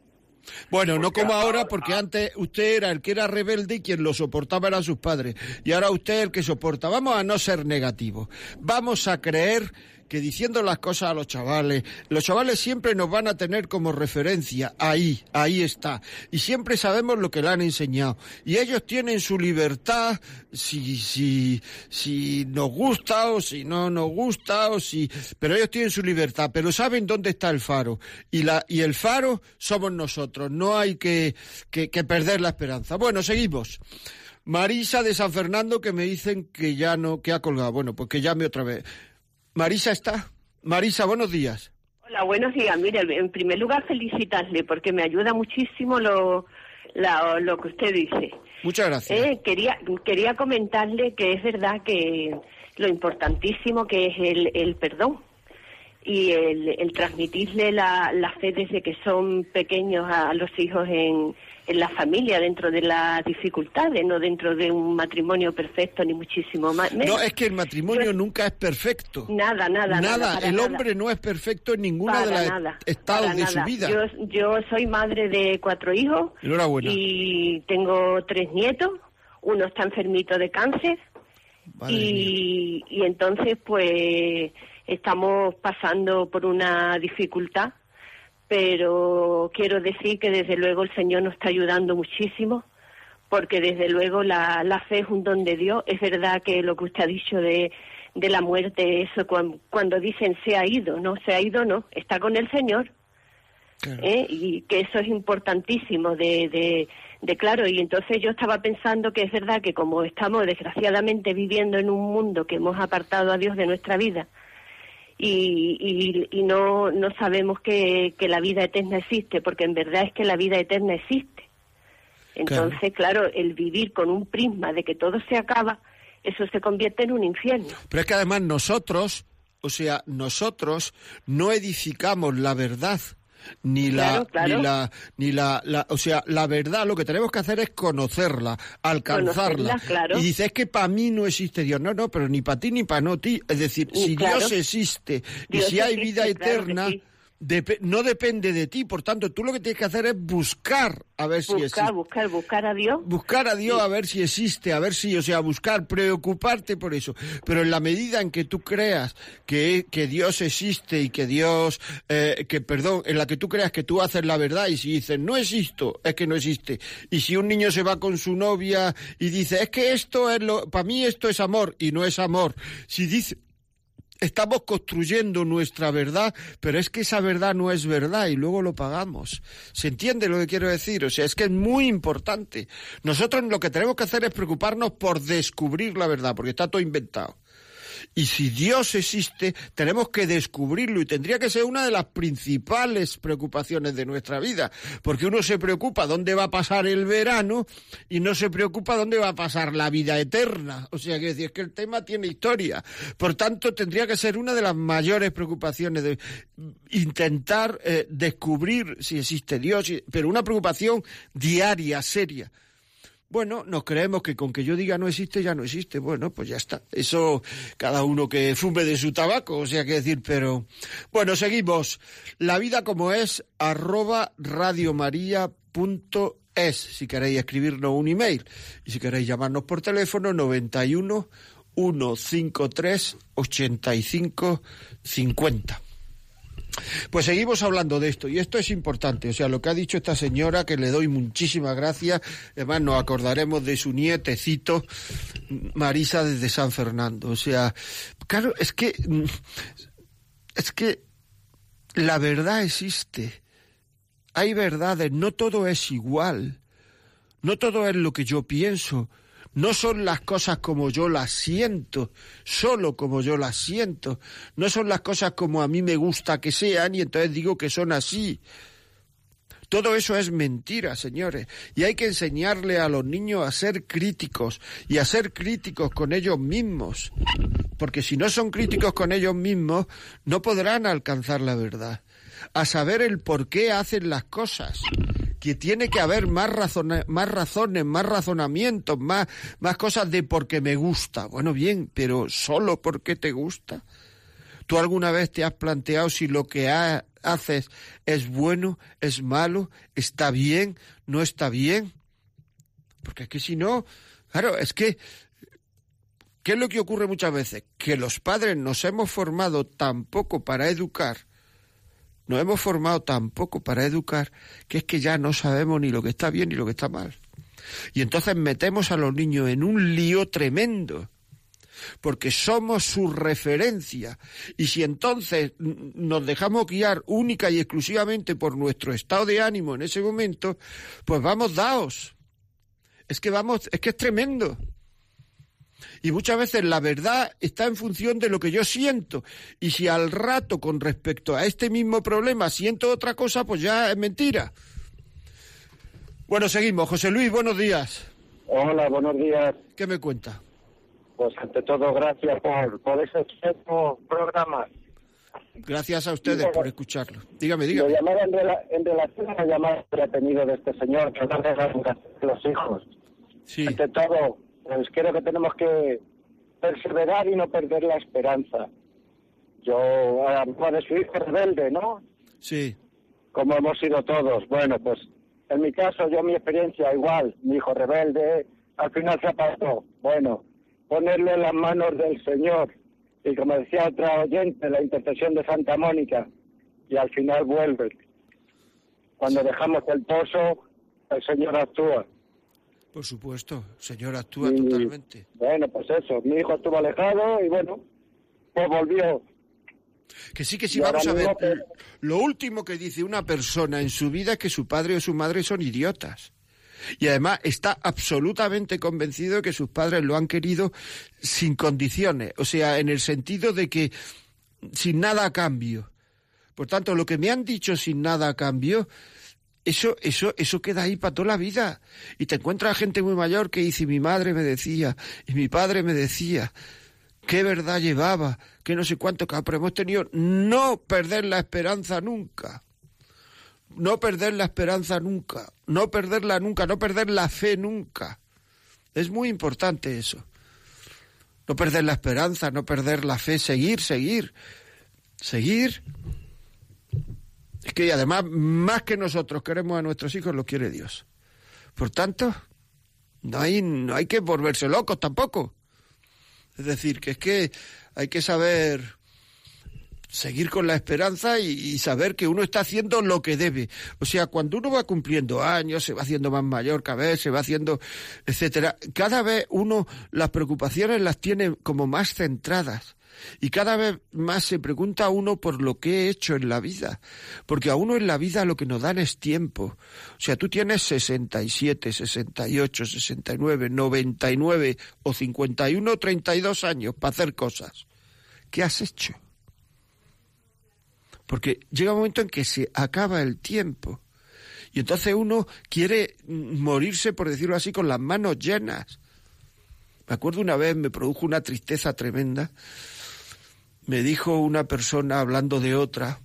Bueno, porque no como ahora, porque antes usted era el que era rebelde y quien lo soportaba eran sus padres. Y ahora usted es el que soporta. Vamos a no ser negativos. Vamos a creer que diciendo las cosas a los chavales, los chavales siempre nos van a tener como referencia. Ahí, ahí está. Y siempre sabemos lo que le han enseñado. Y ellos tienen su libertad, si, si, si nos gusta o si no nos gusta, o si, pero ellos tienen su libertad, pero saben dónde está el faro. Y la, y el faro somos nosotros. No hay que, que, que perder la esperanza. Bueno, seguimos. Marisa de San Fernando, que me dicen que ya no, que ha colgado. Bueno, pues que llame otra vez. Marisa está. Marisa, buenos días. Hola, buenos días. Mire, en primer lugar, felicitarle porque me ayuda muchísimo lo, la, lo que usted dice. Muchas gracias. Eh, quería quería comentarle que es verdad que lo importantísimo que es el, el perdón y el, el transmitirle la, la fe desde que son pequeños a los hijos en, en la familia, dentro de las dificultades, no dentro de un matrimonio perfecto, ni muchísimo más. No, es que el matrimonio pues, nunca es perfecto. Nada, nada, nada. Nada, el nada. Hombre no es perfecto en ninguna de los estados de nada. Su vida. Yo, yo soy madre de cuatro hijos. Enhorabuena. Y tengo tres nietos, uno está enfermito de cáncer, y, y entonces pues estamos pasando por una dificultad, pero quiero decir que desde luego el Señor nos está ayudando muchísimo, porque desde luego la, la fe es un don de Dios. Es verdad que lo que usted ha dicho de, de la muerte, eso cuando, cuando dicen se ha ido, no, se ha ido no, está con el Señor, claro. ¿eh? Y que eso es importantísimo de, de, de claro, y entonces yo estaba pensando que es verdad que como estamos desgraciadamente viviendo en un mundo que hemos apartado a Dios de nuestra vida, Y, y, y no, no sabemos que, que la vida eterna existe, porque en verdad es que la vida eterna existe. Entonces, claro, claro, el vivir con un prisma de que todo se acaba, eso se convierte en un infierno. Pero es que además nosotros, o sea, nosotros no edificamos la verdad. Ni la, claro, claro. ni la, ni la, la, o sea, la verdad, lo que tenemos que hacer es conocerla, alcanzarla. Conocerla, claro. Y dices, es que para mí no existe Dios. No, no, pero ni para ti ni para no ti. Es decir, y si claro, Dios existe Dios y si hay existe, vida eterna, claro dep- no depende de ti. Por tanto, tú lo que tienes que hacer es buscar a ver buscar, si existe. Buscar, buscar a Dios. Buscar a Dios sí. A ver si existe, a ver si, o sea, buscar, preocuparte por eso. Pero en la medida en que tú creas que, que Dios existe y que Dios, eh, que perdón, en la que tú creas que tú haces la verdad y si dices no existo, es que no existe. Y si un niño se va con su novia y dice, es que esto es lo, para mí esto es amor y no es amor. Si dice, estamos construyendo nuestra verdad, pero es que esa verdad no es verdad y luego lo pagamos. ¿Se entiende lo que quiero decir? O sea, es que es muy importante. Nosotros lo que tenemos que hacer es preocuparnos por descubrir la verdad, porque está todo inventado. Y si Dios existe, tenemos que descubrirlo y tendría que ser una de las principales preocupaciones de nuestra vida, porque uno se preocupa dónde va a pasar el verano y no se preocupa dónde va a pasar la vida eterna. O sea, que decir, es que el tema tiene historia. Por tanto, tendría que ser una de las mayores preocupaciones de intentar eh, descubrir si existe Dios, pero una preocupación diaria, seria. Bueno, nos creemos que con que yo diga no existe, ya no existe. Bueno, pues ya está. Eso, cada uno que fume de su tabaco, o sea, que decir, pero... Bueno, seguimos. La vida como es, arroba radiomaria.es, si queréis escribirnos un email. Y si queréis llamarnos por teléfono, noventa y uno, uno cincuenta y tres, ochenta y cinco, cincuenta. Pues seguimos hablando de esto, y esto es importante, o sea, lo que ha dicho esta señora, que le doy muchísimas gracias, además nos acordaremos de su nietecito, Marisa desde San Fernando, o sea, claro, es que, es que la verdad existe, hay verdades, no todo es igual, no todo es lo que yo pienso. No son las cosas como yo las siento, solo como yo las siento. No son las cosas como a mí me gusta que sean y entonces digo que son así. Todo eso es mentira, señores. Y hay que enseñarle a los niños a ser críticos y a ser críticos con ellos mismos. porque si no son críticos con ellos mismos, no podrán alcanzar la verdad, a saber el por qué hacen las cosas, que tiene que haber más razones, más razones, más razonamientos, más, más cosas de porque me gusta. Bueno, bien, pero ¿solo porque te gusta? ¿Tú alguna vez te has planteado si lo que ha, haces es bueno, es malo, está bien, no está bien? Porque es que si no, claro, es que, ¿qué es lo que ocurre muchas veces? Que los padres nos hemos formado tan poco para educar, nos hemos formado tan poco para educar, que es que ya no sabemos ni lo que está bien ni lo que está mal. Y entonces metemos a los niños en un lío tremendo, porque somos su referencia. Y si entonces nos dejamos guiar única y exclusivamente por nuestro estado de ánimo en ese momento, pues vamos daos. Es que vamos, es que es tremendo. Y muchas veces la verdad está en función de lo que yo siento. Y si al rato, con respecto a este mismo problema, siento otra cosa, pues ya es mentira. Bueno, seguimos. José Luis, buenos días. Hola, buenos días. ¿Qué me cuenta? Pues ante todo, gracias por, por esos programas. Gracias a ustedes por escucharlo. Dígame, dígame. Lo llamaba en, rela- en relación a la llamada que ha tenido de este señor, que habla de la educación de los hijos. Sí. Ante todo, pues creo que tenemos que perseverar y no perder la esperanza. Yo, ahora mismo de su hijo rebelde, ¿no? Sí. Como hemos sido todos. Bueno, pues en mi caso, yo mi experiencia igual. Mi hijo rebelde, al final se apartó. Bueno, ponerlo en las manos del Señor. Y como decía otra oyente, la intercesión de Santa Mónica. Y al final vuelve. Cuando dejamos el pozo, el Señor actúa. Por supuesto, Señor actúa y, totalmente. Bueno, pues eso, mi hijo estuvo alejado y bueno, pues volvió. Que sí, que sí, y vamos a ver. Que... Lo último que dice una persona en su vida es que su padre o su madre son idiotas. Y además está absolutamente convencido de que sus padres lo han querido sin condiciones. O sea, en el sentido de que sin nada a cambio. Por tanto, lo que me han dicho sin nada a cambio... Eso, eso, eso queda ahí para toda la vida. Y te encuentras gente muy mayor que dice, mi madre me decía, y mi padre me decía, qué verdad llevaba, que no sé cuánto, pero hemos tenido no perder la esperanza nunca. No perder la esperanza nunca. No perderla nunca, no perder la fe nunca. Es muy importante eso. No perder la esperanza, no perder la fe, seguir, seguir, seguir. Es que además, más que nosotros queremos a nuestros hijos, los quiere Dios. Por tanto, no hay, no hay que volverse locos tampoco. Es decir, que es que hay que saber seguir con la esperanza y, y saber que uno está haciendo lo que debe. O sea, cuando uno va cumpliendo años, se va haciendo más mayor cada vez, se va haciendo, etcétera, cada vez uno las preocupaciones las tiene como más centradas. Y cada vez más se pregunta uno por lo que he hecho en la vida, porque a uno en la vida lo que nos dan es tiempo. O sea, tú tienes sesenta y siete, sesenta y ocho, sesenta y nueve, noventa y nueve o cincuenta y uno, treinta y dos años para hacer cosas. ¿Qué has hecho? Porque llega un momento en que se acaba el tiempo y entonces uno quiere morirse, por decirlo así, con las manos llenas. Me acuerdo una vez, me produjo una tristeza tremenda. Me dijo una persona, hablando de otra,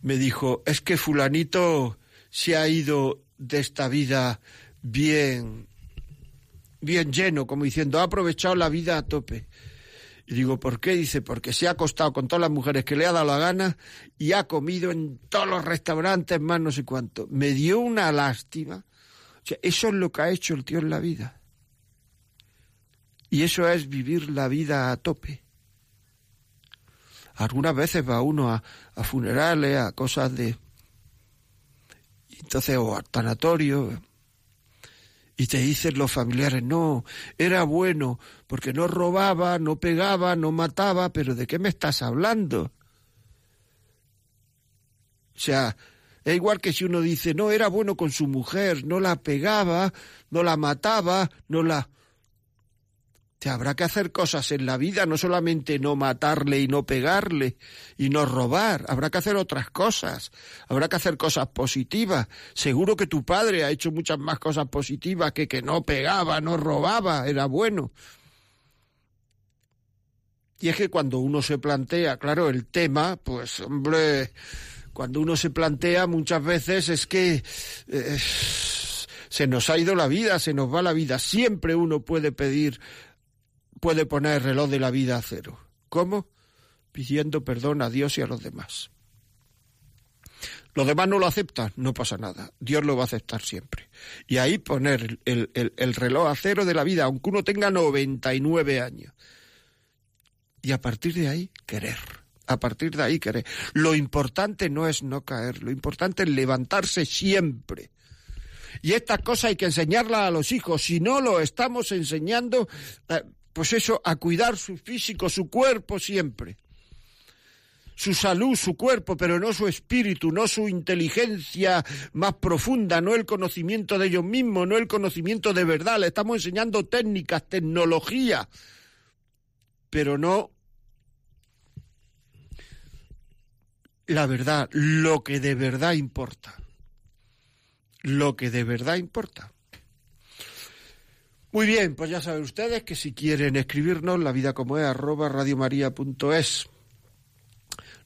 me dijo, es que fulanito se ha ido de esta vida bien, bien lleno, como diciendo, ha aprovechado la vida a tope. Y digo, ¿por qué? Dice, porque se ha acostado con todas las mujeres que le ha dado la gana y ha comido en todos los restaurantes, más no sé cuánto. Me dio una lástima. O sea, eso es lo que ha hecho el tío en la vida. Y eso es vivir la vida a tope. Algunas veces va uno a, a funerales, a cosas de... Entonces, o a tanatorio. Y te dicen los familiares, no, era bueno, porque no robaba, no pegaba, no mataba, pero ¿de qué me estás hablando? O sea, es igual que si uno dice, no, era bueno con su mujer, no la pegaba, no la mataba, no la... O sea, habrá que hacer cosas en la vida, no solamente no matarle y no pegarle y no robar. Habrá que hacer otras cosas, habrá que hacer cosas positivas. Seguro que tu padre ha hecho muchas más cosas positivas que que no pegaba, no robaba, era bueno. Y es que cuando uno se plantea, claro, el tema, pues, hombre, cuando uno se plantea muchas veces es que eh, se nos ha ido la vida, se nos va la vida. Siempre uno puede pedir, puede poner el reloj de la vida a cero. ¿Cómo? Pidiendo perdón a Dios y a los demás. Los demás no lo aceptan, no pasa nada. Dios lo va a aceptar siempre. Y ahí poner el, el, el reloj a cero de la vida, aunque uno tenga noventa y nueve años. Y a partir de ahí, querer. A partir de ahí, querer. Lo importante no es no caer, lo importante es levantarse siempre. Y estas cosas hay que enseñarlas a los hijos. Si no lo estamos enseñando, eh, pues eso, a cuidar su físico, su cuerpo siempre. Su salud, su cuerpo, pero no su espíritu, no su inteligencia más profunda, no el conocimiento de ellos mismos, no el conocimiento de verdad. Le estamos enseñando técnicas, tecnología, pero no la verdad, lo que de verdad importa. Lo que de verdad importa. Muy bien, pues ya saben ustedes que si quieren escribirnos, la vida como es arroba radiomaria punto es.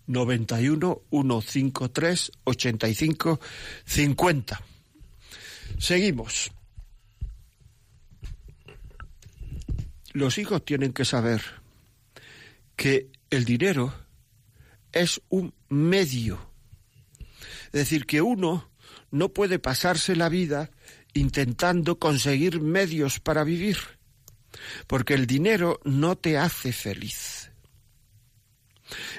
noventa y uno, uno cincuenta y tres, ochenta y cinco, cincuenta. Seguimos. Los hijos tienen que saber que el dinero es un medio. Es decir, que uno no puede pasarse la vida intentando conseguir medios para vivir, porque el dinero no te hace feliz.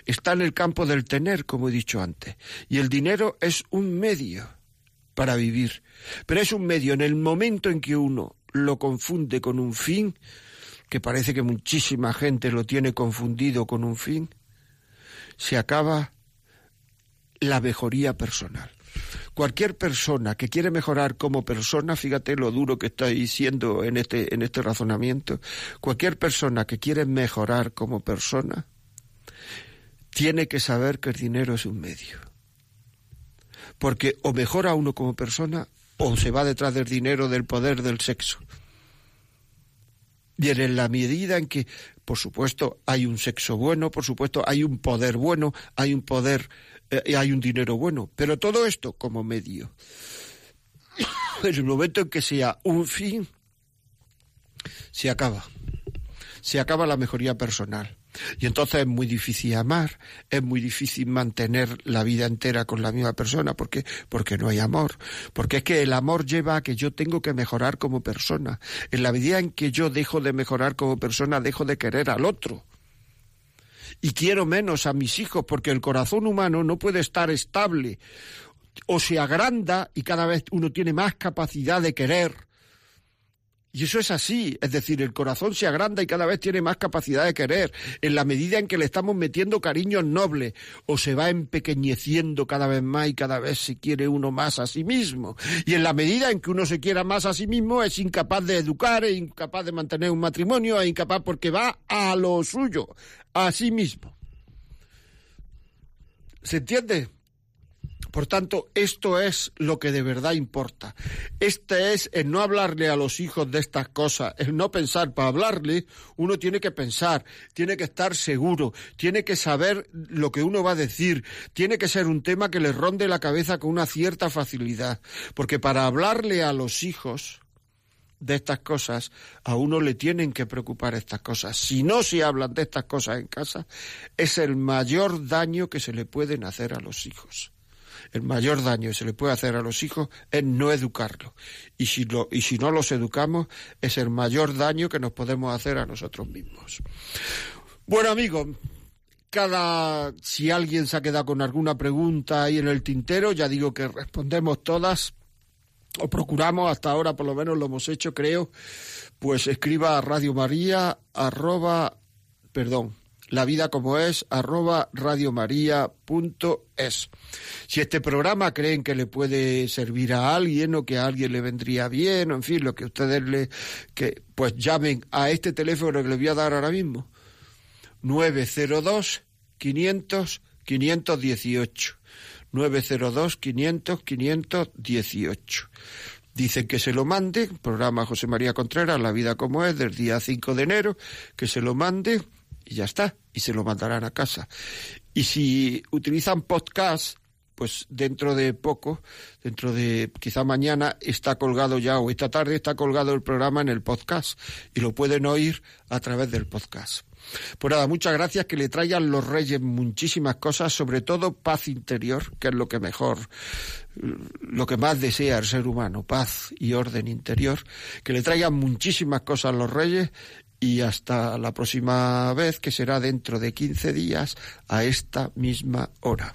Está en el campo del tener, como he dicho antes, y el dinero es un medio para vivir, pero es un medio en el momento en que uno lo confunde con un fin, que parece que muchísima gente lo tiene confundido con un fin, se acaba la mejoría personal. Cualquier persona que quiere mejorar como persona, fíjate lo duro que estoy diciendo en este, en este razonamiento, cualquier persona que quiere mejorar como persona, tiene que saber que el dinero es un medio. Porque o mejora uno como persona o se va detrás del dinero, del poder, del sexo. Y en la medida en que, por supuesto, hay un sexo bueno, por supuesto, hay un poder bueno, hay un poder, eh, hay un dinero bueno. Pero todo esto como medio. En el momento en que sea un fin, se acaba. Se acaba la mejoría personal. Y entonces es muy difícil amar, es muy difícil mantener la vida entera con la misma persona, porque porque no hay amor, porque es que el amor lleva a que yo tengo que mejorar como persona. En la medida en que yo dejo de mejorar como persona, dejo de querer al otro. Y quiero menos a mis hijos, porque el corazón humano no puede estar estable, o se agranda y cada vez uno tiene más capacidad de querer. Y eso es así, es decir, el corazón se agranda y cada vez tiene más capacidad de querer, en la medida en que le estamos metiendo cariños nobles, o se va empequeñeciendo cada vez más y cada vez se quiere uno más a sí mismo. Y en la medida en que uno se quiera más a sí mismo es incapaz de educar, es incapaz de mantener un matrimonio, es incapaz porque va a lo suyo, a sí mismo. ¿Se entiende? Por tanto, esto es lo que de verdad importa. Este es el no hablarle a los hijos de estas cosas, el no pensar. Para hablarle, uno tiene que pensar, tiene que estar seguro, tiene que saber lo que uno va a decir, tiene que ser un tema que les ronde la cabeza con una cierta facilidad. Porque para hablarle a los hijos de estas cosas, a uno le tienen que preocupar estas cosas. Si no se hablan de estas cosas en casa, es el mayor daño que se le pueden hacer a los hijos. El mayor daño que se le puede hacer a los hijos es no educarlos. Y si, lo, y si no los educamos, es el mayor daño que nos podemos hacer a nosotros mismos. Bueno, amigos, cada si alguien se ha quedado con alguna pregunta ahí en el tintero, ya digo que respondemos todas, o procuramos, hasta ahora por lo menos lo hemos hecho, creo, pues escriba a Radio María, arroba, perdón, La vida como es, arroba radiomaria.es. Si este programa creen que le puede servir a alguien o que a alguien le vendría bien, o en fin, lo que ustedes le... que pues llamen a este teléfono que les voy a dar ahora mismo. nueve cero dos, quinientos, quinientos dieciocho. nueve cero dos, quinientos, quinientos dieciocho. Dicen que se lo mande, programa José María Contreras, La vida como es, del día cinco de enero, que se lo mande. y ya está, y se lo mandarán a casa. Y si utilizan podcast, pues dentro de poco, dentro de quizá mañana, está colgado ya, o esta tarde está colgado el programa en el podcast, y lo pueden oír a través del podcast. Pues nada, muchas gracias, que le traigan los reyes muchísimas cosas, sobre todo paz interior, que es lo que mejor, lo que más desea el ser humano, paz y orden interior, que le traigan muchísimas cosas los reyes, y hasta la próxima vez, que será dentro de quince días, a esta misma hora.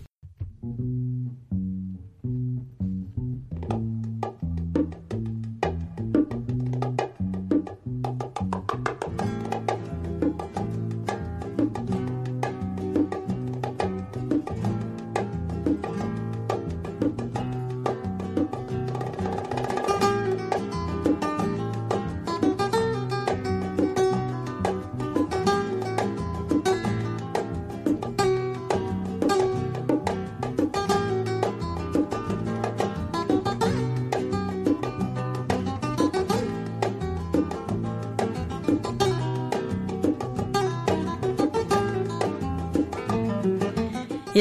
Y